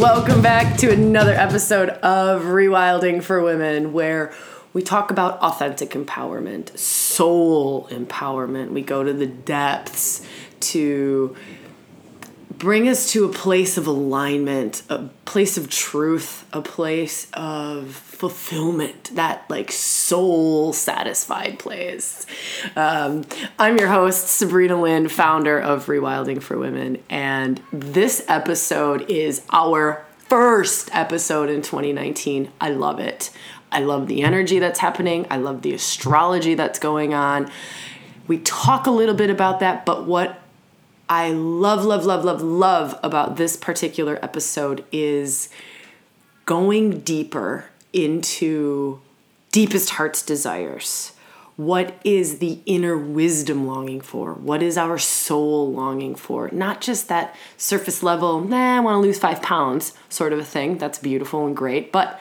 Welcome back to another episode of Rewilding for Women, where we talk about authentic empowerment, soul empowerment. We go to the depths to bring us to a place of alignment, a place of truth, a place of fulfillment, that like soul satisfied place. I'm your host, Sabrina Lynn, founder of Rewilding for Women. And this episode is our first episode in 2019. I love it. I love the energy that's happening. I love the astrology that's going on. We talk a little bit about that, but what I love about this particular episode is going deeper into deepest heart's desires. What is the inner wisdom longing for? What is our soul longing for? Not just that surface level, I want to lose 5 pounds sort of a thing. That's beautiful and great. But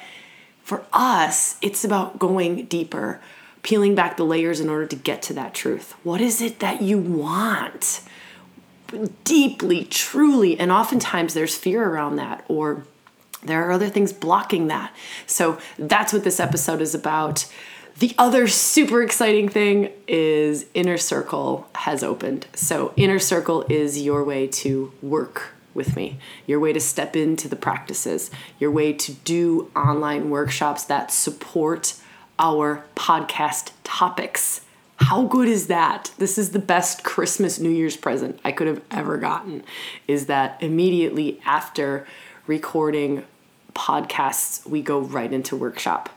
for us, it's about going deeper, peeling back the layers in order to get to that truth. What is it that you want? Deeply, truly, and oftentimes there's fear around that, or there are other things blocking that. So that's what this episode is about. The other super exciting thing is Inner Circle has opened. So Inner Circle is your way to work with me, your way to step into the practices, your way to do online workshops that support our podcast topics. How good is that? This is the best Christmas, New Year's present I could have ever gotten, is that immediately after recording podcasts, we go right into workshop.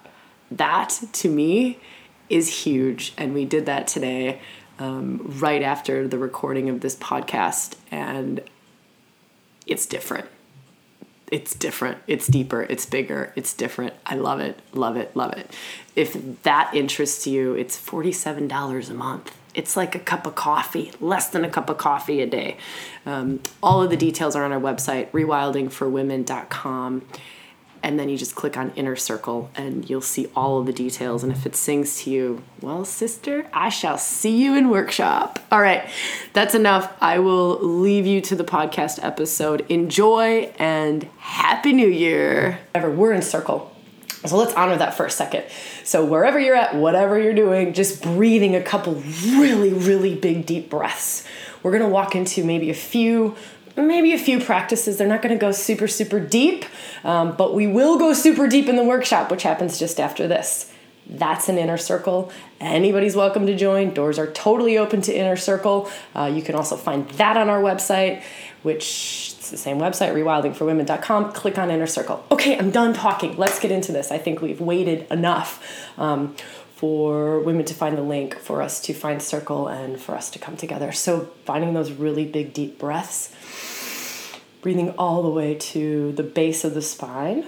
That, to me, is huge. And we did that today, right after the recording of this podcast. And it's different. It's different. It's deeper. It's bigger. It's different. I love it. Love it. Love it. If that interests you, it's $47 a month. It's like a cup of coffee, less than a cup of coffee a day. All of the details are on our website, rewildingforwomen.com. And then you just click on Inner Circle and you'll see all of the details. And if it sings to you, well, sister, I shall see you in workshop. All right, that's enough. I will leave you to the podcast episode. Enjoy and Happy New Year. We're in circle. So let's honor that for a second. So wherever you're at, whatever you're doing, just breathing a couple really, really big, deep breaths. We're going to walk into maybe a few practices. They're not going to go super, super deep, but we will go super deep in the workshop, which happens just after this. That's an Inner Circle. Anybody's welcome to join. Doors are totally open to Inner Circle. You can also find that on our website, which it's the same website, rewildingforwomen.com. Click on Inner Circle. Okay, I'm done talking. Let's get into this. I think we've waited enough for women to find the link, for us to find circle, and for us to come together. So finding those really big, deep breaths, breathing all the way to the base of the spine,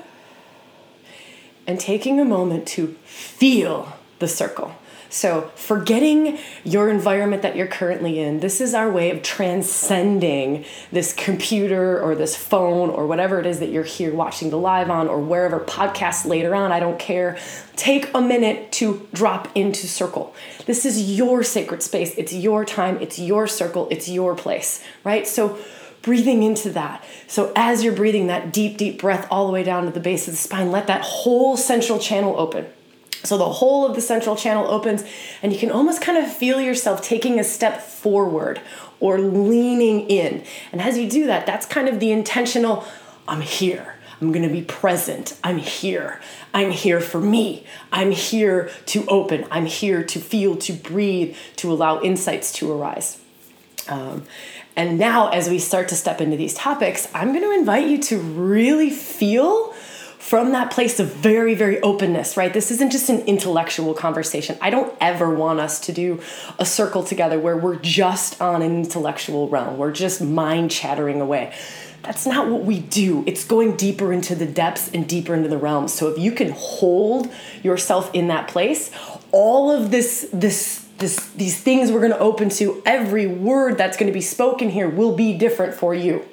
and taking a moment to feel the circle. So forgetting your environment that you're currently in. This is our way of transcending this computer or this phone or whatever it is that you're here watching the live on, or wherever, podcasts later on, I don't care. Take a minute to drop into circle. This is your sacred space. It's your time. It's your circle. It's your place, right? So breathing into that. So as you're breathing that deep, deep breath all the way down to the base of the spine, let that whole central channel open. So the whole of the central channel opens, and you can almost kind of feel yourself taking a step forward or leaning in. And as you do that, that's kind of the intentional, I'm here. I'm going to be present. I'm here. I'm here for me. I'm here to open. I'm here to feel, to breathe, to allow insights to arise. And now as we start to step into these topics, I'm going to invite you to really feel from that place of very, very openness, right? This isn't just an intellectual conversation. I don't ever want us to do a circle together where we're just on an intellectual realm. We're just mind chattering away. That's not what we do. It's going deeper into the depths and deeper into the realms. So if you can hold yourself in that place, all of these things we're going to open to, every word that's going to be spoken here will be different for you.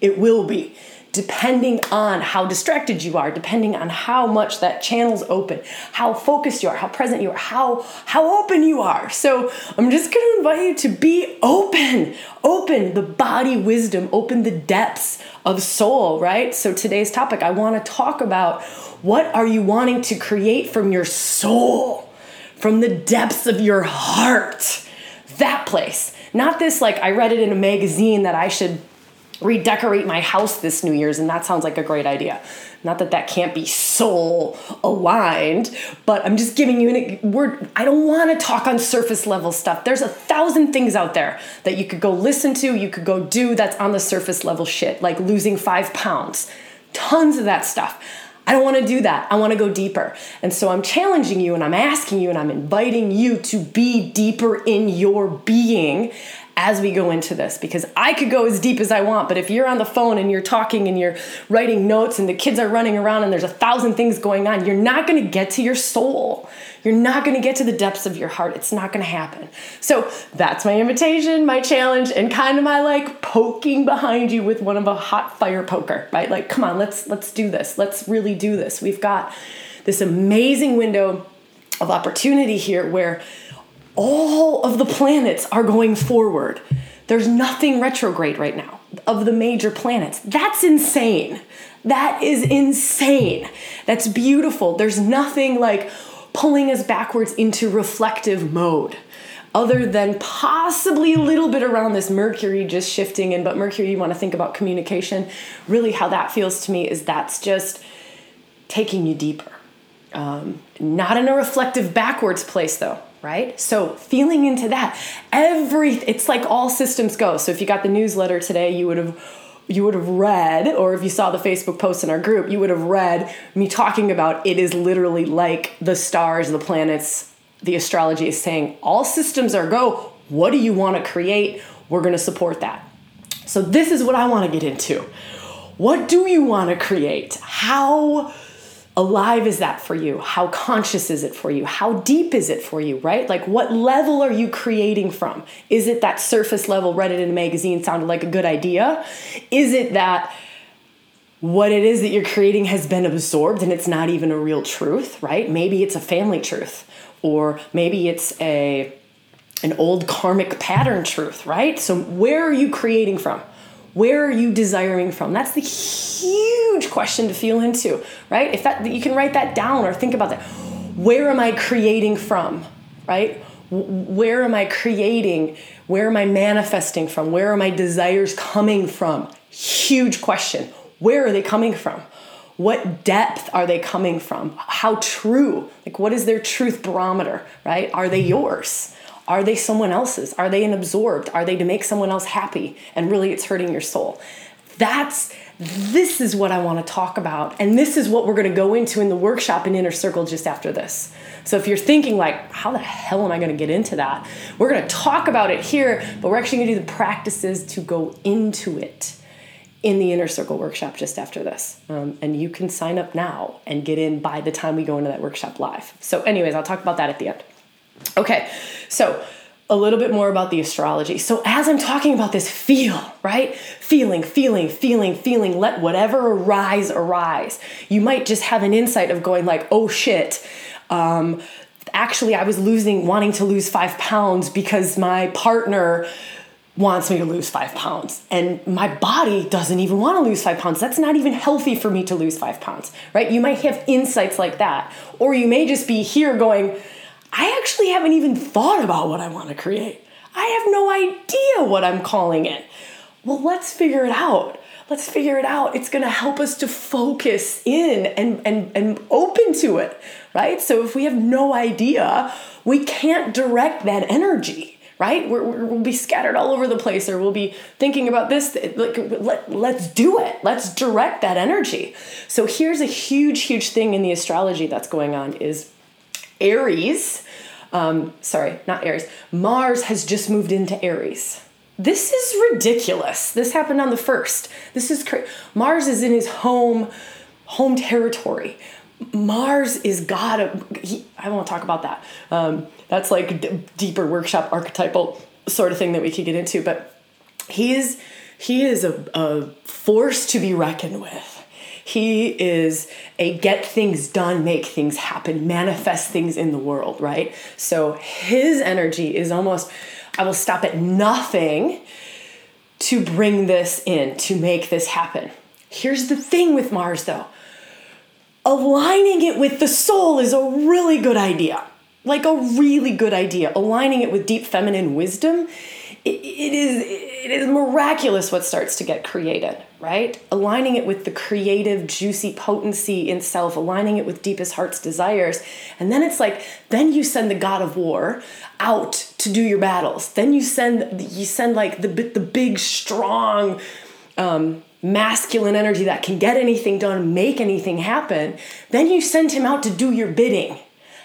It will be. depending on how distracted you are, depending on how much that channel's open, how focused you are, how present you are, how open you are. So I'm just going to invite you to be open. Open the body wisdom, open the depths of soul, right? So today's topic, I want to talk about what are you wanting to create from your soul, from the depths of your heart, that place. Not this, like, I read it in a magazine that I should redecorate my house this New Year's, and that sounds like a great idea. Not that that can't be soul aligned, but I'm just giving you a word. I don't want to talk on surface level stuff. There's 1,000 things out there that you could go listen to, you could go do, that's on the surface level shit, like losing 5 pounds. Tons of that stuff. I don't want to do that. I want to go deeper. And so I'm challenging you, and I'm asking you, and I'm inviting you to be deeper in your being as we go into this, because I could go as deep as I want, but if you're on the phone and you're talking and you're writing notes and the kids are running around and there's 1,000 things going on, you're not going to get to your soul. You're not going to get to the depths of your heart. It's not going to happen. So that's my invitation, my challenge, and kind of my, like, poking behind you with one of a hot fire poker, right? Like, come on, let's do this. Let's really do this. We've got this amazing window of opportunity here where all of the planets are going forward. There's nothing retrograde right now of the major planets. That's insane. That is insane. That's beautiful. There's nothing like pulling us backwards into reflective mode other than possibly a little bit around this Mercury just shifting in. But Mercury, you want to think about communication. Really how that feels to me is that's just taking you deeper. Not in a reflective backwards place though. Right? So feeling into that, it's like all systems go. So if you got the newsletter today, you would have read, or if you saw the Facebook post in our group, you would have read me talking about it is literally like the stars, the planets, the astrology is saying all systems are go. What do you want to create? We're going to support that. So this is what I want to get into. What do you want to create? How alive is that for you? How conscious is it for you? How deep is it for you, right? Like, what level are you creating from? Is it that surface level, read it in a magazine, sounded like a good idea? Is it that what it is that you're creating has been absorbed and it's not even a real truth, right? Maybe it's a family truth, or maybe it's an old karmic pattern truth, right? So where are you creating from? Where are you desiring from? That's the huge question to feel into, right? If that, you can write that down or think about that. Where am I creating from, right? Where am I creating? Where am I manifesting from? Where are my desires coming from? Huge question. Where are they coming from? What depth are they coming from? How true? Like, what is their truth barometer, right? Are they yours? Are they someone else's? Are they absorbed? Are they to make someone else happy? And really, it's hurting your soul. This is what I want to talk about. And this is what we're going to go into in the workshop in Inner Circle just after this. So if you're thinking like, how the hell am I going to get into that? We're going to talk about it here, but we're actually going to do the practices to go into it in the Inner Circle workshop just after this. And you can sign up now and get in by the time we go into that workshop live. So anyways, I'll talk about that at the end. Okay, so a little bit more about the astrology. So as I'm talking about this, feel, right? Feeling. Let whatever arise. You might just have an insight of going like, oh shit, actually I was wanting to lose 5 pounds because my partner wants me to lose 5 pounds and my body doesn't even want to lose 5 pounds. That's not even healthy for me to lose 5 pounds, right? You might have insights like that, or you may just be here going, I actually haven't even thought about what I want to create. I have no idea what I'm calling it. Well, let's figure it out. It's going to help us to focus in and open to it, right? So if we have no idea, we can't direct that energy, right? We'll be scattered all over the place, or we'll be thinking about this. Like, let's do it. Let's direct that energy. So here's a huge, huge thing in the astrology that's going on is Mars has just moved into Aries. This is ridiculous. This happened on the 1st. This is crazy. Mars is in his home territory. Mars is God of, I won't talk about that. That's like deeper workshop archetypal sort of thing that we could get into, but he is He is a force to be reckoned with. He is a get things done, make things happen, manifest things in the world, right? So his energy is almost, I will stop at nothing to bring this in, to make this happen. Here's the thing with Mars though. Aligning it with the soul is a really good idea. Like a really good idea. Aligning it with deep feminine wisdom, it is miraculous what starts to get created, right? Aligning it with the creative, juicy potency in self, aligning it with deepest heart's desires. And then it's like, then you send the god of war out to do your battles. Then you send like the big, strong, masculine energy that can get anything done, make anything happen. Then you send him out to do your bidding.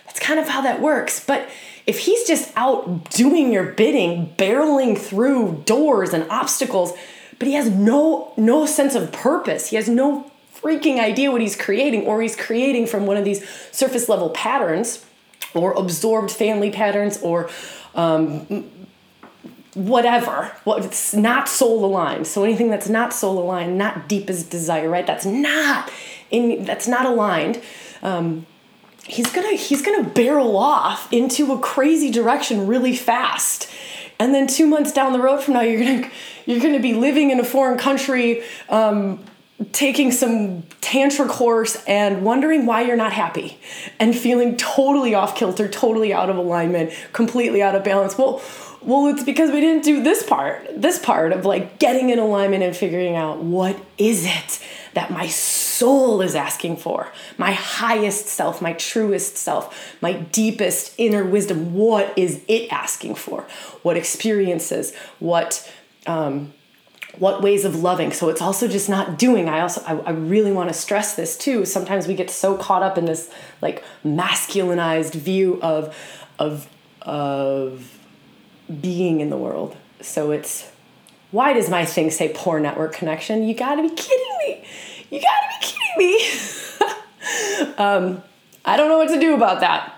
That's kind of how that works. But if he's just out doing your bidding, barreling through doors and obstacles, but he has no sense of purpose, he has no freaking idea what he's creating, or he's creating from one of these surface level patterns or absorbed family patterns or whatever. It's not soul aligned. So anything that's not soul aligned, not deepest desire, right? That's not aligned. He's gonna barrel off into a crazy direction really fast. And then 2 months down the road from now, you're gonna be living in a foreign country, taking some tantra course and wondering why you're not happy and feeling totally off kilter, totally out of alignment, completely out of balance. Well, it's because we didn't do this part of like getting in alignment and figuring out what is it that my soul is asking for, my highest self, my truest self, my deepest inner wisdom. What is it asking for? What experiences, what ways of loving? So it's also just not doing. I really want to stress this too. Sometimes we get so caught up in this like masculinized view of being in the world. So it's, why does my thing say poor network connection? You gotta be kidding me. I don't know what to do about that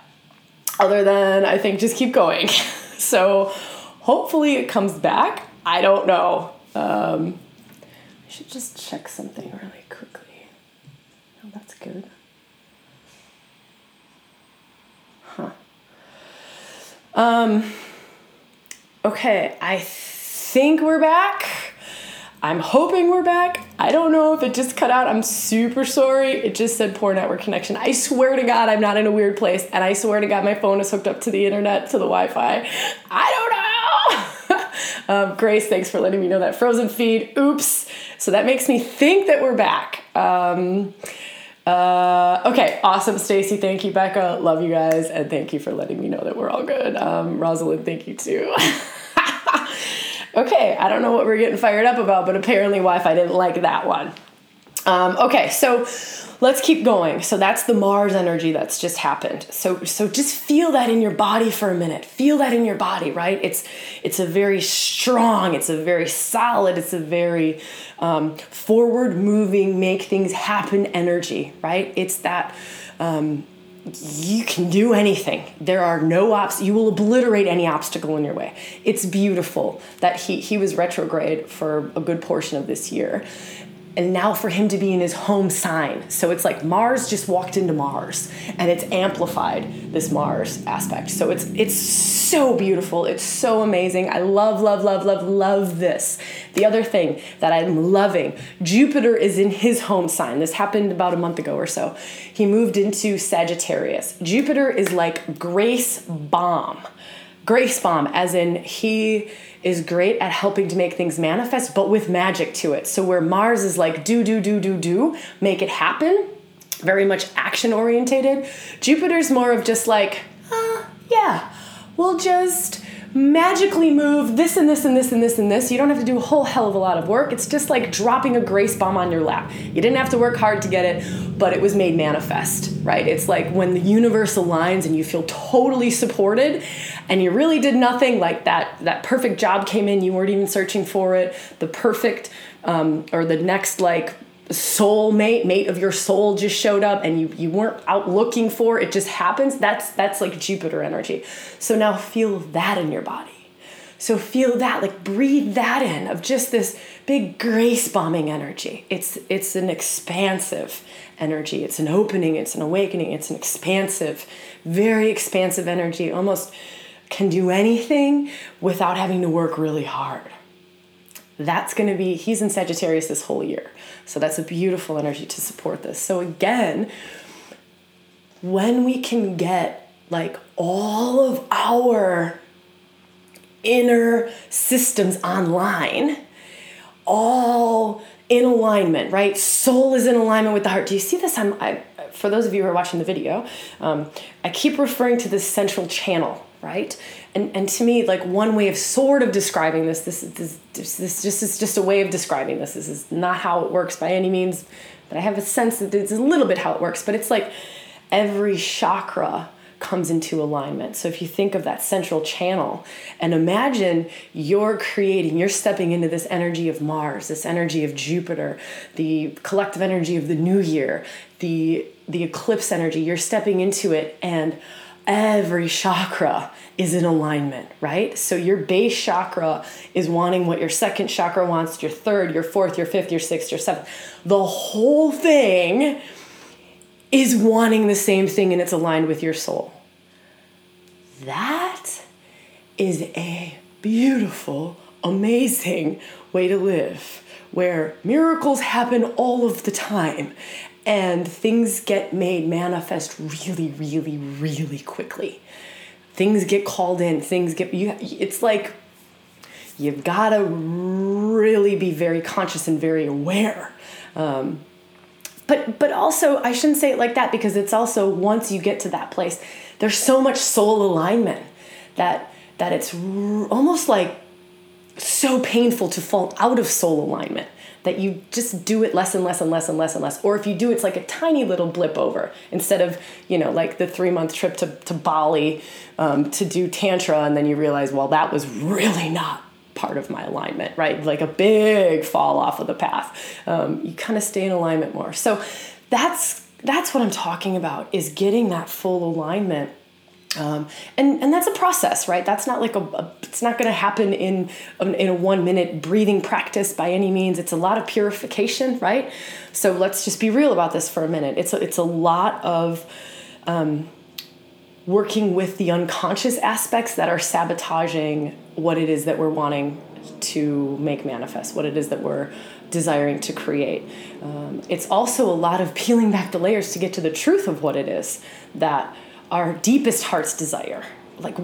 other than I think just keep going. So hopefully it comes back. I don't know. I should just check something really quickly. Oh, that's good. Huh. Okay, I think we're back. I'm hoping we're back. I don't know if it just cut out. I'm super sorry. It just said poor network connection. I swear to God, I'm not in a weird place. And I swear to God, my phone is hooked up to the internet, to the Wi-Fi. I don't know. Grace, thanks for letting me know that frozen feed. Oops. So that makes me think that we're back. Okay, awesome, Stacy. Thank you, Becca. Love you guys, and thank you for letting me know that we're all good. Rosalind, thank you too. Okay, I don't know what we're getting fired up about, but apparently Wi-Fi didn't like that one. Okay, so let's keep going. So that's the Mars energy that's just happened. So just feel that in your body for a minute. Feel that in your body, right? It's a very strong, it's a very solid, it's a very forward moving, make things happen energy, right? It's that you can do anything. There are no you will obliterate any obstacle in your way. It's beautiful that he was retrograde for a good portion of this year. And now for him to be in his home sign. So it's like Mars just walked into Mars and it's amplified this Mars aspect. So it's so beautiful. It's so amazing. I love this. The other thing that I'm loving, Jupiter is in his home sign. This happened about a month ago or so. He moved into Sagittarius. Jupiter is like grace bomb. Grace bomb, as in he is great at helping to make things manifest, but with magic to it. So where Mars is like, do, make it happen, very much action orientated. Jupiter's more of just like, yeah, we'll just magically move this and this and this and this and this. You don't have to do a whole hell of a lot of work. It's just like dropping a grace bomb on your lap. You didn't have to work hard to get it, but it was made manifest, right? It's like when the universe aligns and you feel totally supported and you really did nothing, like that perfect job came in, you weren't even searching for it. The perfect or the next like soulmate of your soul just showed up and you weren't out looking for it, just happens. That's like Jupiter energy. So now feel that in your body. So feel that, like breathe that in of just this big grace bombing energy. It's an expansive energy. It's an opening. It's an awakening. It's an expansive, very expansive energy. Almost can do anything without having to work really hard. That's going to be, he's in Sagittarius this whole year. So that's a beautiful energy to support this. So again, when we can get like all of our inner systems online, all in alignment, right? Soul is in alignment with the heart. Do you see this? For those of you who are watching the video, I keep referring to this central channel, right? And to me, like one way of sort of describing this is just a way of describing this. This is not how it works by any means, but I have a sense that it's a little bit how it works, but it's like every chakra comes into alignment. So if you think of that central channel and imagine you're stepping into this energy of Mars, this energy of Jupiter, the collective energy of the new year, the eclipse energy, you're stepping into it and every chakra is in alignment, right? So your base chakra is wanting what your second chakra wants, your third, your fourth, your fifth, your sixth, your seventh. The whole thing is wanting the same thing and it's aligned with your soul. That is a beautiful, amazing way to live, where miracles happen all of the time and things get made manifest really, really, really quickly. Things get called in, it's like you've got to really be very conscious and very aware. But also, I shouldn't say it like that, because it's also once you get to that place, there's so much soul alignment that it's almost like so painful to fall out of soul alignment that you just do it less and less and less and less and less. Or if you do, it's like a tiny little blip over instead of, like the 3-month trip to Bali to do Tantra. And then you realize, well, that was really not part of my alignment, right? Like a big fall off of the path. You kind of stay in alignment more. So that's what I'm talking about, is getting that full alignment. And that's a process, right? That's not like it's not going to happen in a 1-minute breathing practice by any means. It's a lot of purification, right? So let's just be real about this for a minute. It's a lot of, working with the unconscious aspects that are sabotaging what it is that we're wanting to make manifest, what it is that we're desiring to create. It's also a lot of peeling back the layers to get to the truth of what it is that our deepest hearts desire. Like,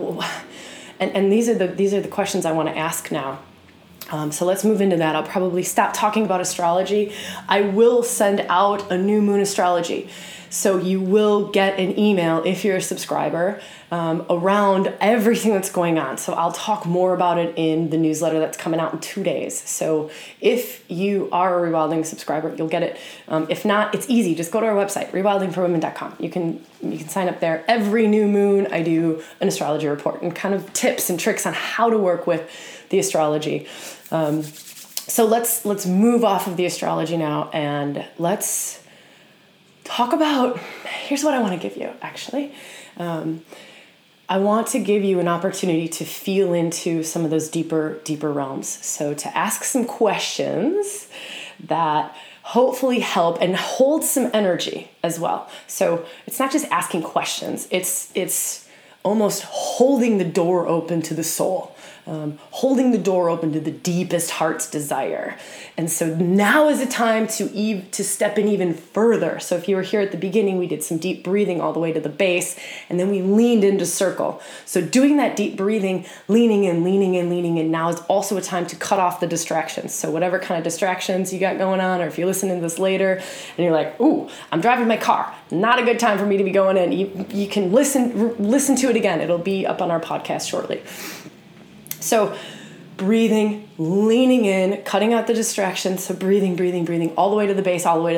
and these are the questions I want to ask now. So let's move into that. I'll probably stop talking about astrology. I will send out a new moon astrology. So you will get an email if you're a subscriber around everything that's going on. So I'll talk more about it in the newsletter that's coming out in 2 days. So if you are a Rewilding subscriber, you'll get it. If not, it's easy. Just go to our website, rewildingforwomen.com. You can sign up there. Every new moon, I do an astrology report and kind of tips and tricks on how to work with the astrology. So let's move off of the astrology now and let's talk about, here's what I want to give you, actually. I want to give you an opportunity to feel into some of those deeper realms. So to ask some questions that hopefully help and hold some energy as well. So it's not just asking questions. It's almost holding the door open to the soul, holding the door open to the deepest heart's desire. And so now is the time to step in even further. So if you were here at the beginning, we did some deep breathing all the way to the base, and then we leaned into circle. So doing that deep breathing, leaning in, now is also a time to cut off the distractions. So whatever kind of distractions you got going on, or if you're listening to this later and you're like, ooh, I'm driving my car, not a good time for me to be going in. You can listen to it again. It'll be up on our podcast shortly. So breathing, leaning in, cutting out the distractions. So breathing all the way to the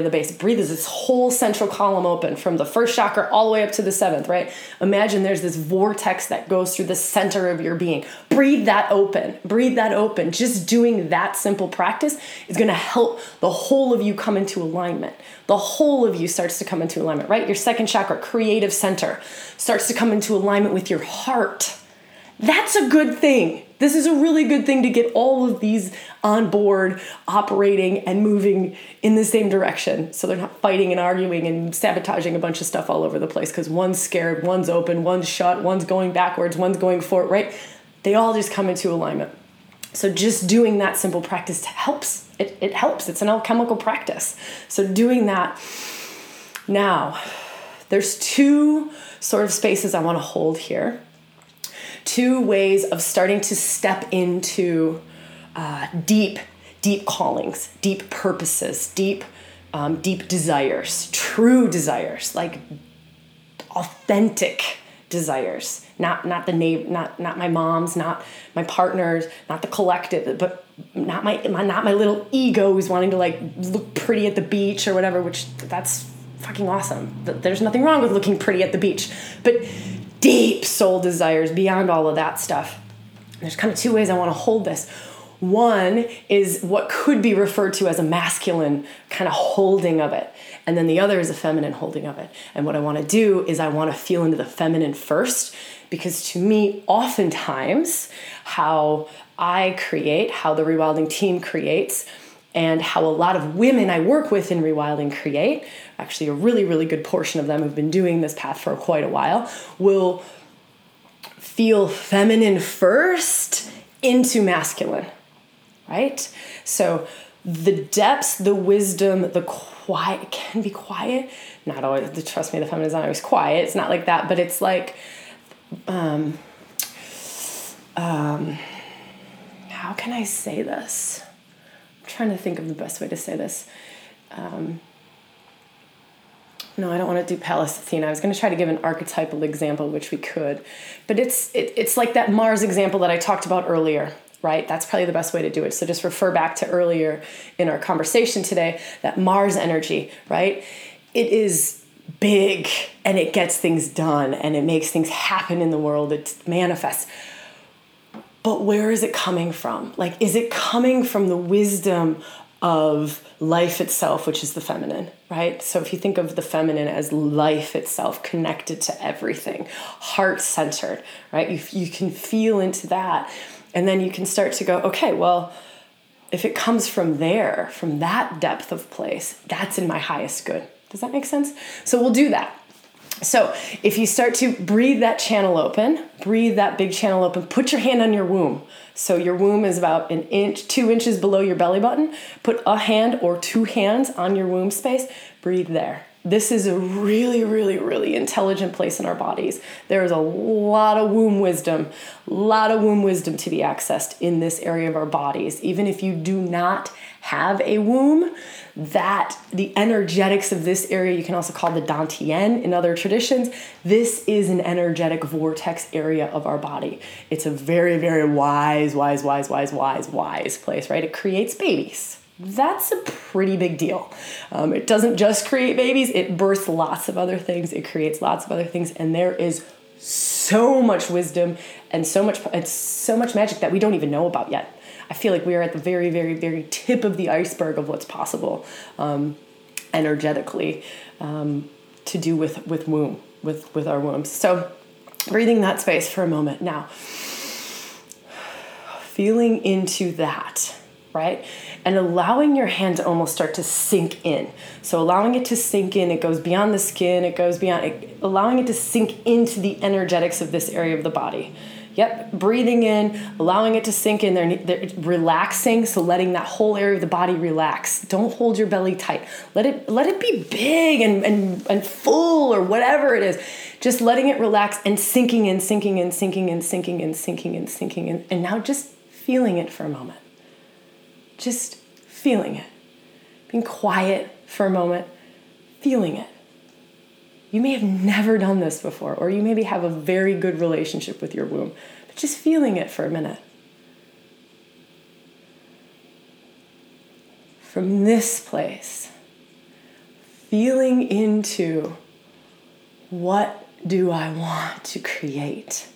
base. Breathe is this whole central column open from the first chakra all the way up to the seventh, right? Imagine there's this vortex that goes through the center of your being. Breathe that open. Just doing that simple practice is going to help the whole of you come into alignment. The whole of you starts to come into alignment, right? Your second chakra, creative center, starts to come into alignment with your heart. That's a good thing. This is a really good thing to get all of these on board, operating and moving in the same direction. So they're not fighting and arguing and sabotaging a bunch of stuff all over the place because one's scared, one's open, one's shut, one's going backwards, one's going forward, right? They all just come into alignment. So just doing that simple practice helps. It helps. It's an alchemical practice. So doing that. Now, there's two sort of spaces I want to hold here. Two ways of starting to step into deep callings, deep purposes, deep desires, true desires, like authentic desires. Not the name, not my mom's, not my partner's, not the collective, but not my little ego who's wanting to like look pretty at the beach or whatever. Which that's fucking awesome. There's nothing wrong with looking pretty at the beach, but deep soul desires beyond all of that stuff. There's kind of two ways I want to hold this. One is what could be referred to as a masculine kind of holding of it. And then the other is a feminine holding of it. And what I want to do is I want to feel into the feminine first, because to me, oftentimes how I create, how the Rewilding team creates, and how a lot of women I work with in Rewilding create, actually a really, really good portion of them have been doing this path for quite a while, will feel feminine first into masculine, right? So the depths, the wisdom, the quiet, can be quiet. Not always, trust me, the feminine is not always quiet. It's not like that, but it's like, how can I say this? Trying to think of the best way to say this. No, I don't want to do Pallas Athena. I was going to try to give an archetypal example, which we could, but it's like that Mars example that I talked about earlier, right? That's probably the best way to do it. So just refer back to earlier in our conversation today, that Mars energy, right? It is big and it gets things done and it makes things happen in the world. It manifests. But where is it coming from? Like, is it coming from the wisdom of life itself, which is the feminine, right? So if you think of the feminine as life itself, connected to everything, heart-centered, right? You can feel into that. And then you can start to go, okay, well, if it comes from there, from that depth of place, that's in my highest good. Does that make sense? So we'll do that. So if you start to breathe that channel open, breathe that big channel open, put your hand on your womb. So your womb is about an inch, 2 inches below your belly button. Put a hand or two hands on your womb space. Breathe there. This is a really, really, really intelligent place in our bodies. There is a lot of womb wisdom to be accessed in this area of our bodies. Even if you do not have a womb, that the energetics of this area, you can also call the dantian in other traditions, this is an energetic vortex area of our body. It's a very, very wise place, right? It creates babies. That's a pretty big deal. It doesn't just create babies, it births lots of other things, it creates lots of other things, and there is so much wisdom and so much magic that we don't even know about yet. I feel like we are at the very, very, very tip of the iceberg of what's possible energetically to do with womb, with our wombs. So breathing that space for a moment now. Feeling into that, right? And allowing your hand to almost start to sink in. So allowing it to sink in, it goes beyond the skin, it goes beyond, allowing it to sink into the energetics of this area of the body. Yep, breathing in, allowing it to sink in there, relaxing, so letting that whole area of the body relax. Don't hold your belly tight. Let it be big and full or whatever it is. Just letting it relax and sinking in. And now just feeling it for a moment. Just feeling it. Being quiet for a moment. Feeling it. You may have never done this before, or you maybe have a very good relationship with your womb, but just feeling it for a minute. From this place, feeling into what do I want to create?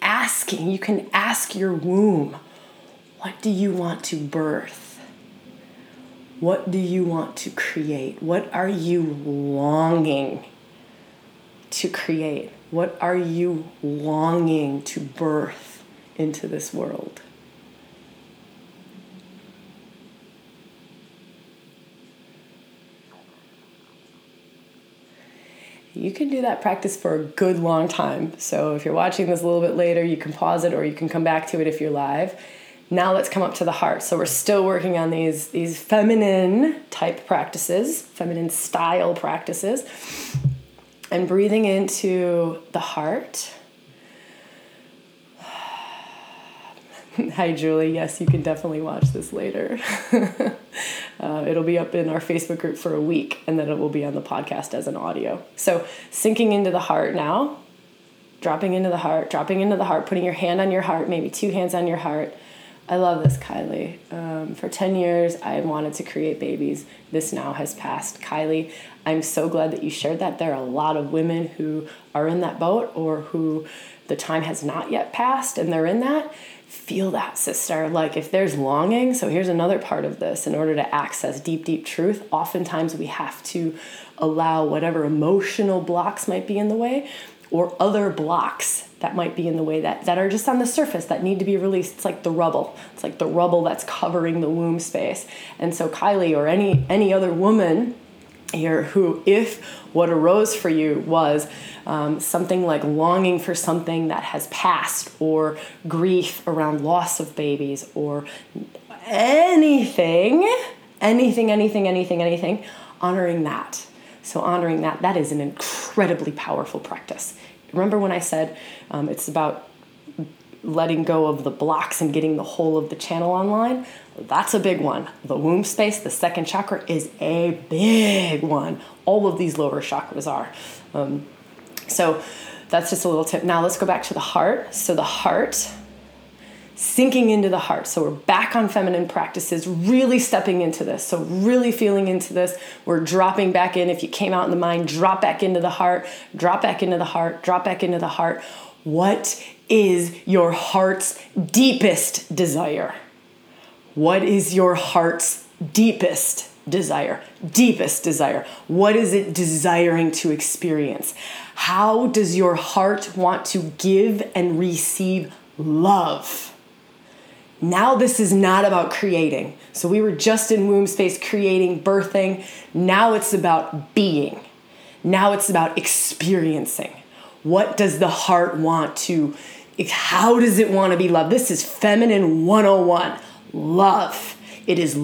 Asking, you can ask your womb, what do you want to birth? What do you want to create? What are you longing to create? What are you longing to birth into this world. You can do that practice for a good long time. So if you're watching this a little bit later, you can pause it or you can come back to it if you're live. Now let's come up to the heart. So we're still working on these feminine type practices, feminine style practices, and breathing into the heart. Hi, Julie. Yes, you can definitely watch this later. It'll be up in our Facebook group for a week, and then it will be on the podcast as an audio. So sinking into the heart now, dropping into the heart, putting your hand on your heart, maybe two hands on your heart. I love this, Kylie. For 10 years, I wanted to create babies. This now has passed. Kylie, I'm so glad that you shared that. There are a lot of women who are in that boat or who the time has not yet passed, and they're in that. Feel that, sister. Like if there's longing, so here's another part of this. In order to access deep, deep truth, oftentimes we have to allow whatever emotional blocks might be in the way or other blocks that might be in the way that are just on the surface that need to be released. It's like the rubble. It's like the rubble that's covering the womb space. And so Kylie or any other woman here who, if what arose for you was something like longing for something that has passed or grief around loss of babies or anything, honoring that. So honoring that is an incredibly powerful practice. Remember when I said it's about letting go of the blocks and getting the whole of the channel online? That's a big one. The womb space, the second chakra, is a big one. All of these lower chakras are. So that's just a little tip. Now let's go back to the heart. So the heart, sinking into the heart. So we're back on feminine practices, really stepping into this. So really feeling into this. We're dropping back in. If you came out in the mind, drop back into the heart, What is your heart's deepest desire? What is it desiring to experience? How does your heart want to give and receive love? Now this is not about creating. So we were just in womb space, creating, birthing. Now it's about being. Now it's about experiencing. What does the heart want to, how does it want to be loved? This is feminine 101. Love. It is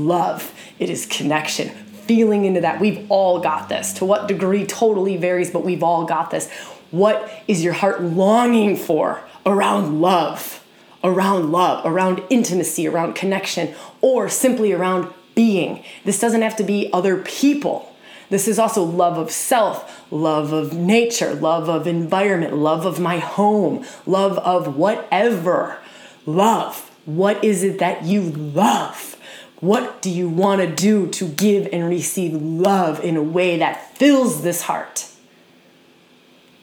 connection. Feeling into that. We've all got this. To what degree totally varies, but we've all got this. What is your heart longing for around love? Around intimacy, around connection, or simply around being. This doesn't have to be other people. This is also love of self, love of nature, love of environment, love of my home, love of whatever. Love. What is it that you love? What do you want to do to give and receive love in a way that fills this heart?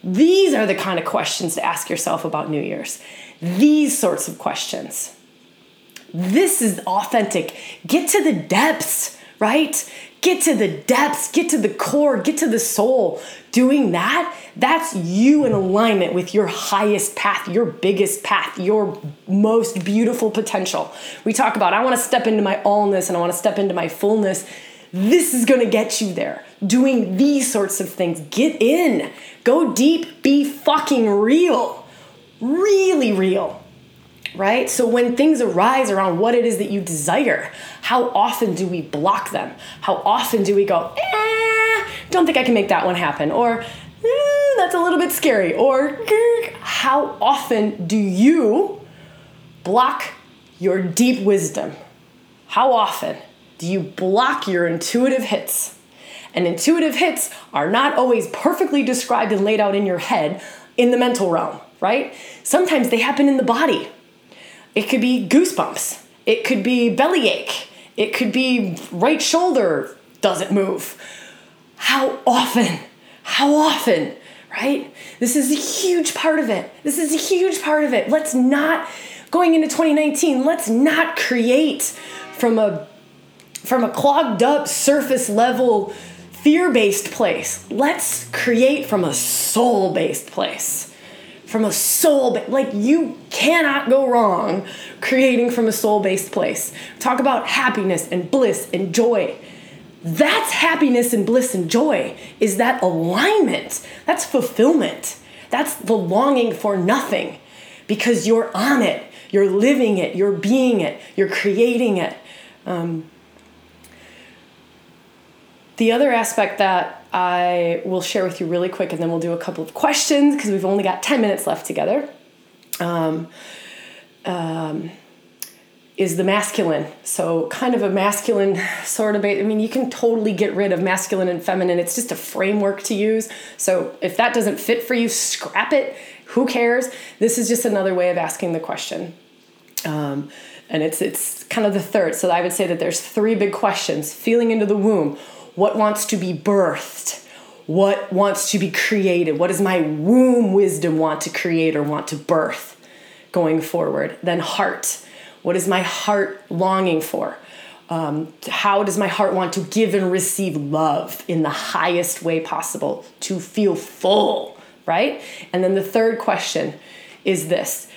These are the kind of questions to ask yourself about New Year's. These sorts of questions. This is authentic. Get to the depths, right? Get to the depths, get to the core, get to the soul. Doing that, that's you in alignment with your highest path, your biggest path, your most beautiful potential. We talk about, I want to step into my allness and I want to step into my fullness. This is going to get you there. Doing these sorts of things. Get in. Go deep. Be fucking real. Really real. Right? So when things arise around what it is that you desire, how often do we block them? How often do we go, don't think I can make that one happen? Or, that's a little bit scary. Or, how often do you block your deep wisdom? How often do you block your intuitive hits? And intuitive hits are not always perfectly described and laid out in your head in the mental realm, right? Sometimes they happen in the body. It could be goosebumps. It could be bellyache. It could be right shoulder doesn't move. How often, right? This is a huge part of it. Let's not, going into 2019, let's not create from a clogged up surface level fear-based place. Let's create from a soul-based place. from a soul, like you cannot go wrong creating from a soul-based place. Talk about happiness and bliss and joy. That's happiness and bliss and joy, is that alignment. That's fulfillment. That's the longing for nothing, because you're on it. You're living it. You're being it. You're creating it. The other aspect that I will share with you really quick, and then we'll do a couple of questions because we've only got 10 minutes left together, is the masculine. So kind of a masculine sort of, I mean, you can totally get rid of masculine and feminine. It's just a framework to use. So if that doesn't fit for you, scrap it. Who cares? This is just another way of asking the question. And it's kind of the third. So I would say that there's three big questions. Feeling into the womb. What wants to be birthed? What wants to be created? What does my womb wisdom want to create or want to birth going forward? Then heart. What is my heart longing for? How does my heart want to give and receive love in the highest way possible to feel full, right? And then the third question is this.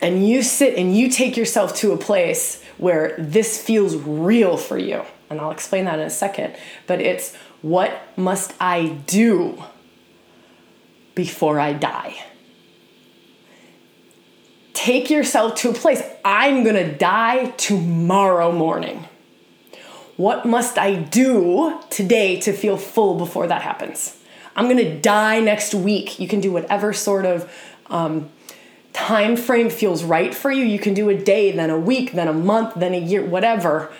And you sit and you take yourself to a place where this feels real for you. And I'll explain that in a second, but it's, what must I do before I die? Take yourself to a place. I'm going to die tomorrow morning. What must I do today to feel full before that happens? I'm going to die next week. You can do whatever sort of time frame feels right for you. You can do a day, then a week, then a month, then a year, whatever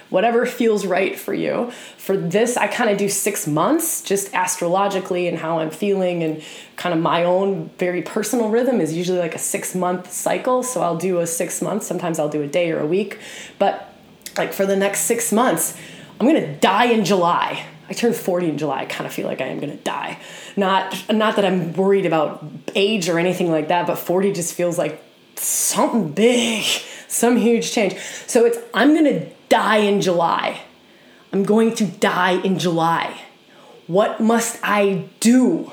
feels right for you. For this, I kind of do 6 months, just astrologically, and how I'm feeling and kind of my own very personal rhythm is usually like a 6 month cycle. So I'll do a 6 months. Sometimes I'll do a day or a week, but like for the next 6 months, I'm going to die in July. I turned 40 in July. I kind of feel like I am going to die. Not that I'm worried about age or anything like that, but 40 just feels like something big, some huge change. So it's, I'm going to die in July. I'm going to die in July. What must I do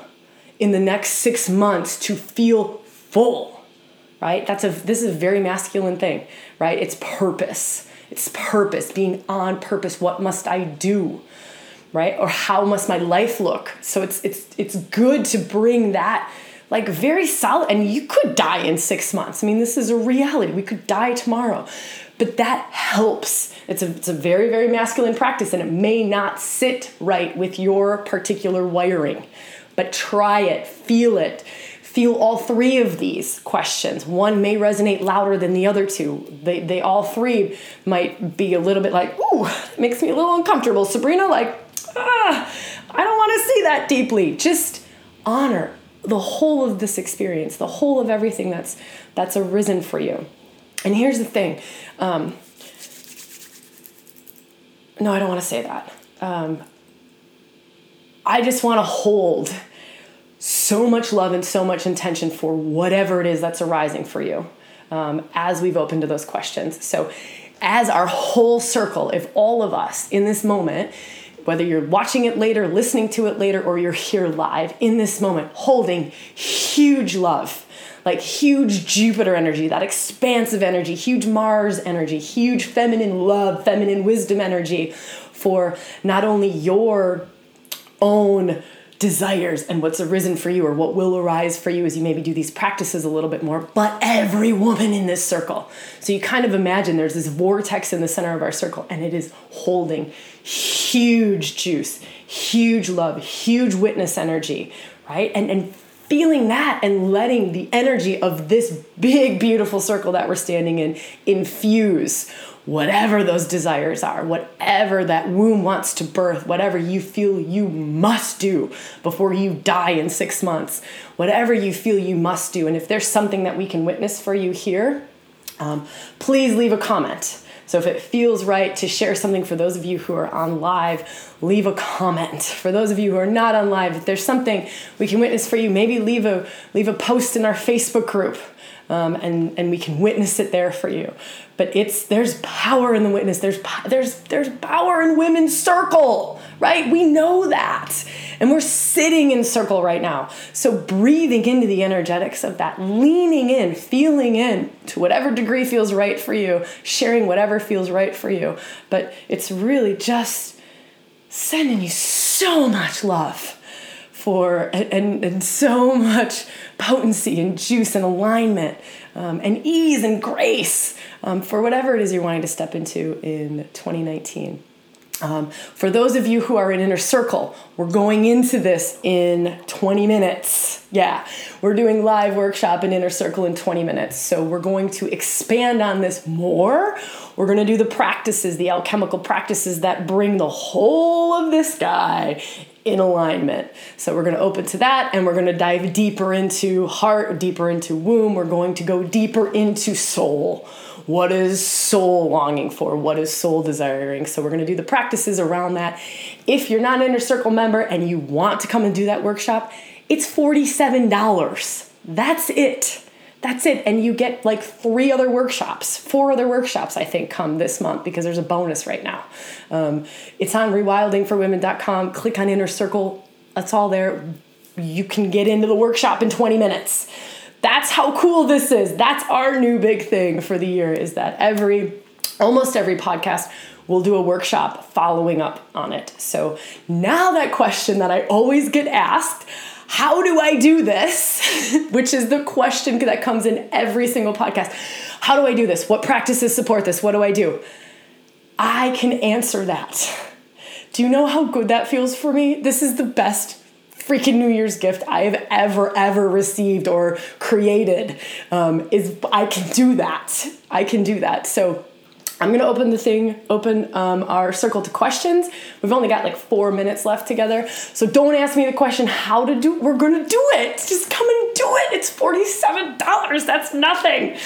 in the next 6 months to feel full, right? This is a very masculine thing, right? It's purpose. It's purpose, being on purpose. What must I do? Right? Or how must my life look? So it's good to bring that like very solid, and you could die in 6 months. I mean, this is a reality. We could die tomorrow, but that helps. It's a very, very masculine practice, and it may not sit right with your particular wiring, but try it, feel it. Feel all three of these questions. One may resonate louder than the other two. They all three might be a little bit like, ooh, it makes me a little uncomfortable, Sabrina, like, I don't want to see that deeply. Just honor the whole of this experience, the whole of everything that's arisen for you. And here's the thing. No, I don't want to say that. I just want to hold so much love and so much intention for whatever it is that's arising for you as we've opened to those questions. So as our whole circle, if all of us in this moment, whether you're watching it later, listening to it later, or you're here live in this moment, holding huge love, like huge Jupiter energy, that expansive energy, huge Mars energy, huge feminine love, feminine wisdom energy for not only your own desires and what's arisen for you or what will arise for you as you maybe do these practices a little bit more, but every woman in this circle. So you kind of imagine there's this vortex in the center of our circle, and it is holding huge juice, huge love, huge witness energy, right? And feeling that and letting the energy of this big, beautiful circle that we're standing in infuse whatever those desires are, whatever that womb wants to birth, whatever you feel you must do before you die in 6 months, whatever you feel you must do. And if there's something that we can witness for you here, please leave a comment. So if it feels right to share something, for those of you who are on live, leave a comment. For those of you who are not on live, if there's something we can witness for you, maybe leave a post in our Facebook group. and we can witness it there for you. But there's power in the witness. There's power in women's circle, right? We know that. And we're sitting in circle right now. So breathing into the energetics of that, leaning in, feeling in to whatever degree feels right for you, sharing whatever feels right for you. But it's really just sending you so much love and so much potency and juice and alignment and ease and grace for whatever it is you're wanting to step into in 2019. For those of you who are in Inner Circle, we're going into this in 20 minutes. Yeah, we're doing live workshop in Inner Circle in 20 minutes. So we're going to expand on this more. We're going to do the practices, the alchemical practices that bring the whole of this guy in alignment. So we're going to open to that, and we're going to dive deeper into heart, deeper into womb. We're going to go deeper into soul. What is soul longing for? What is soul desiring? So we're going to do the practices around that. If you're not an Inner Circle member and you want to come and do that workshop, it's $47. That's it. And you get like 4 other workshops, I think, come this month because there's a bonus right now. It's on rewildingforwomen.com. Click on Inner Circle. That's all there. You can get into the workshop in 20 minutes. That's how cool this is. That's our new big thing for the year, is that almost every podcast will do a workshop following up on it. So now that question that I always get asked, how do I do this? Which is the question that comes in every single podcast. How do I do this? What practices support this? What do I do? I can answer that. Do you know how good that feels for me? This is the best freaking New Year's gift I have ever received or created. I can do that. So I'm going to open our circle to questions. We've only got like 4 minutes left together. So don't ask me the question how to do. We're going to do it. Just come and do it. It's $47. That's nothing.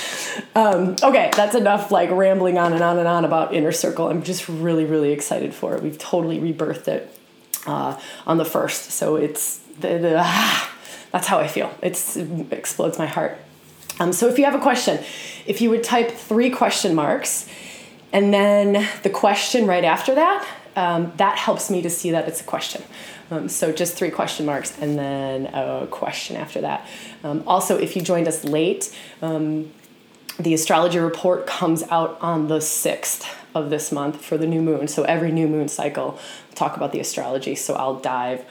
Okay. That's enough like rambling on and on and on about Inner Circle. I'm just really, really excited for it. We've totally rebirthed it on the 1st. So it's that's how I feel. It explodes my heart. So if you have a question, if you would type 3 question marks and then the question right after that, that helps me to see that it's a question. So just 3 question marks and then a question after that. Also, if you joined us late, the astrology report comes out on the 6th of this month for the new moon. So every new moon cycle, I'll talk about the astrology. So I'll dive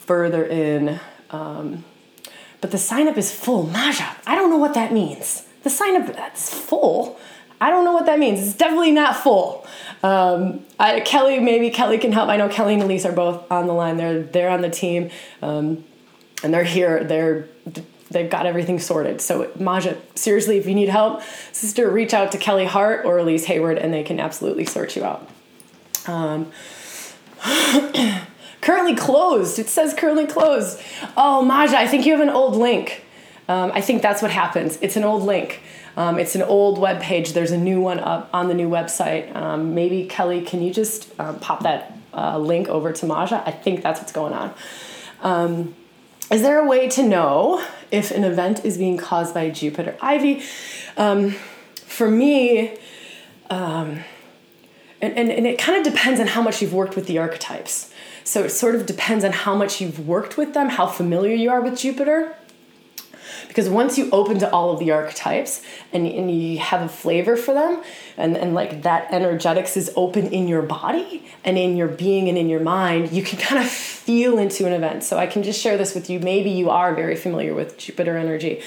further in. But the sign up is full. Maja, I don't know what that means. The sign up, that's full. I don't know what that means. It's definitely not full. Kelly can help. I know Kelly and Elise are both on the line. They're on the team. And they're here. They've got everything sorted. So Maja, seriously, if you need help, sister, reach out to Kelly Hart or Elise Hayward, and they can absolutely sort you out. Currently closed. It says currently closed. Oh, Maja, I think you have an old link. I think that's what happens. It's an old link. It's an old web page. There's a new one up on the new website. Maybe Kelly, can you just pop that link over to Maja? I think that's what's going on. Is there a way to know if an event is being caused by Jupiter? Ivy, for me, and it kind of depends on how much you've worked with the archetypes. So it sort of depends on how much you've worked with them, how familiar you are with Jupiter. Because once you open to all of the archetypes and you have a flavor for them, and like that energetics is open in your body and in your being and in your mind, you can kind of feel into an event. So I can just share this with you. Maybe you are very familiar with Jupiter energy,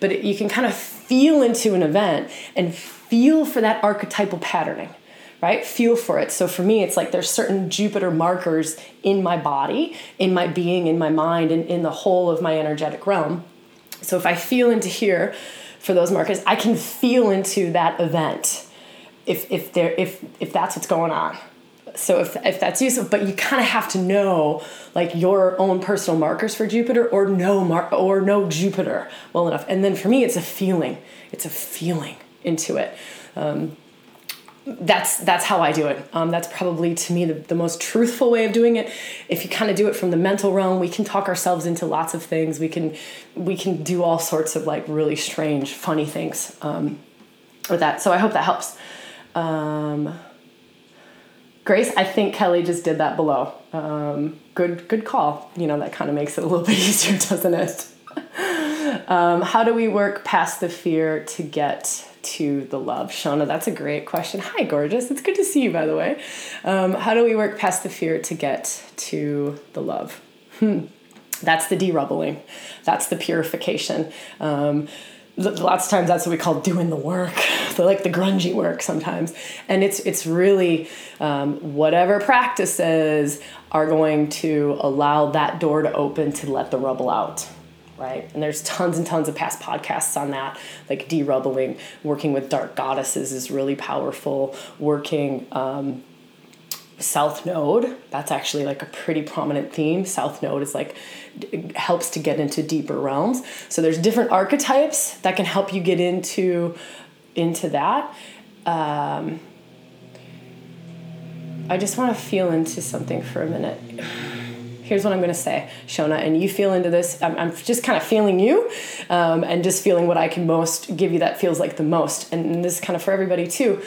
but you can kind of feel into an event and feel for that archetypal patterning. Right? Feel for it. So for me, it's like there's certain Jupiter markers in my body, in my being, in my mind, and in the whole of my energetic realm. So if I feel into here for those markers, I can feel into that event if that's what's going on. So if that's useful, but you kind of have to know like your own personal markers for Jupiter or know Jupiter well enough. And then for me, it's a feeling into it. that's how I do it. That's probably, to me, the most truthful way of doing it. If you kind of do it from the mental realm, we can talk ourselves into lots of things. We can do all sorts of like really strange, funny things with that. So I hope that helps. Grace, I think Kelly just did that below. Good call. You know, that kind of makes it a little bit easier, doesn't it? How do we work past the fear to get to the love? Shauna, that's a great question. Hi, gorgeous. It's good to see you, by the way. How do we work past the fear to get to the love? That's the de-rubbling. That's the purification. Lots of times that's what we call doing the work, like the grungy work sometimes. And it's really whatever practices are going to allow that door to open to let the rubble out, right? And there's tons and tons of past podcasts on that, like de-rubbling, working with dark goddesses is really powerful, working South Node, that's actually like a pretty prominent theme. South Node is like, helps to get into deeper realms. So there's different archetypes that can help you get into that. I just want to feel into something for a minute. Here's what I'm going to say, Shauna, and you feel into this. I'm just kind of feeling you and just feeling what I can most give you that feels like the most. And this is kind of for everybody too.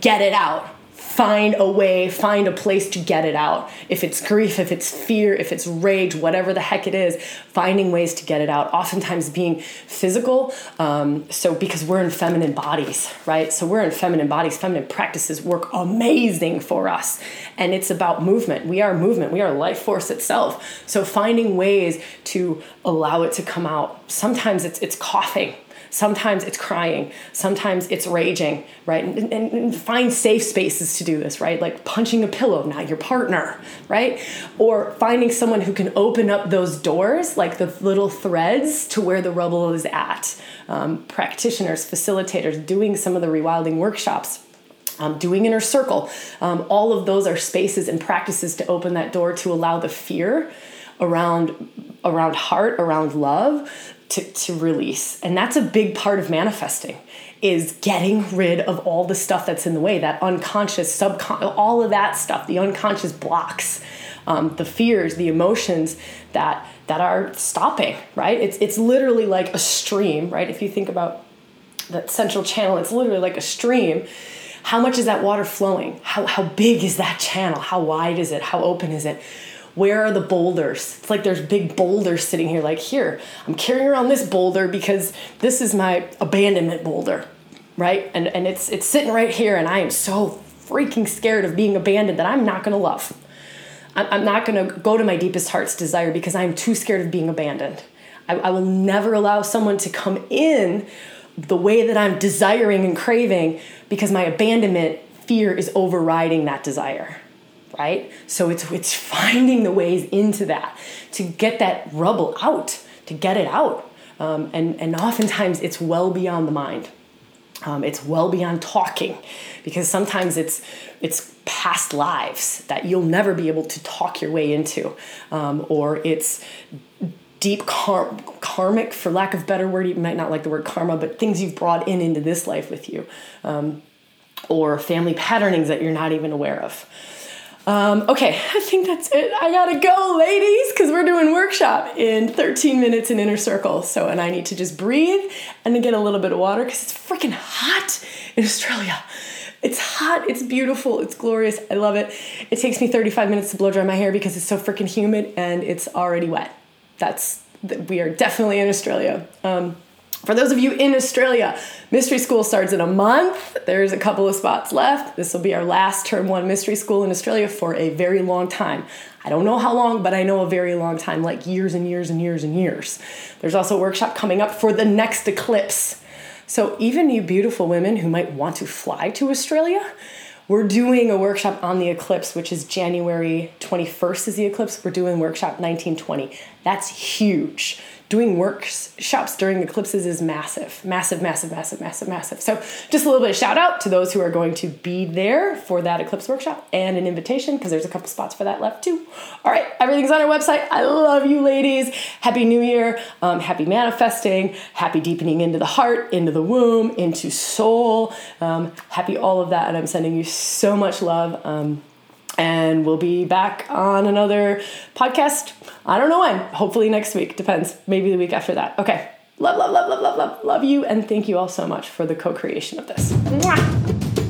Get it out. Find a way, find a place to get it out. If it's grief, if it's fear, if it's rage, whatever the heck it is, finding ways to get it out, oftentimes being physical. So because we're in feminine bodies, right? So we're in feminine bodies. Feminine practices work amazing for us. And it's about movement. We are movement. We are life force itself. So finding ways to allow it to come out. Sometimes it's coughing. Sometimes it's crying. Sometimes it's raging, right? And find safe spaces to do this, right? Like punching a pillow, not your partner, right? Or finding someone who can open up those doors, like the little threads to where the rubble is at. Practitioners, facilitators, doing some of the rewilding workshops, doing Inner Circle. All of those are spaces and practices to open that door to allow the fear around heart, around love, to release. And that's a big part of manifesting, is getting rid of all the stuff that's in the way, that unconscious, all of that stuff, the unconscious blocks, the fears, the emotions that are stopping, right? It's literally like a stream, right? If you think about that central channel, it's literally like a stream. How much is that water flowing? How big is that channel? How wide is it? How open is it? Where are the boulders? It's like there's big boulders sitting here, like here, I'm carrying around this boulder because this is my abandonment boulder, right? And it's sitting right here, and I am so freaking scared of being abandoned that I'm not going to love. I'm not going to go to my deepest heart's desire because I'm too scared of being abandoned. I will never allow someone to come in the way that I'm desiring and craving because my abandonment fear is overriding that desire. Right? So it's finding the ways into that, to get that rubble out, to get it out. And oftentimes it's well beyond the mind. It's well beyond talking, because sometimes it's past lives that you'll never be able to talk your way into, or it's deep karmic, for lack of a better word. You might not like the word karma, but things you've brought into this life with you, or family patternings that you're not even aware of. Okay, I think that's it. I gotta go, ladies, because we're doing workshop in 13 minutes in Inner Circle. So, and I need to just breathe and then get a little bit of water because it's freaking hot in Australia. It's hot, it's beautiful, it's glorious. I love it. It takes me 35 minutes to blow dry my hair because it's so freaking humid and it's already wet. We are definitely in Australia. For those of you in Australia, Mystery School starts in a month. There's a couple of spots left. This will be our last Term 1 Mystery School in Australia for a very long time. I don't know how long, but I know a very long time, like years and years and years and years. There's also a workshop coming up for the next eclipse. So even you beautiful women who might want to fly to Australia, we're doing a workshop on the eclipse, which is January 21st is the eclipse. We're doing workshop 1920. That's huge. doing workshops during eclipses is massive. Massive, massive, massive, massive, massive. So just a little bit of shout out to those who are going to be there for that eclipse workshop and an invitation, because there's a couple spots for that left too. All right, everything's on our website. I love you ladies. Happy New Year. Happy manifesting. Happy deepening into the heart, into the womb, into soul. Happy all of that. And I'm sending you so much love. And we'll be back on another podcast. I don't know when. Hopefully next week. Depends. Maybe the week after that. Okay. Love you. And thank you all so much for the co-creation of this. Mwah!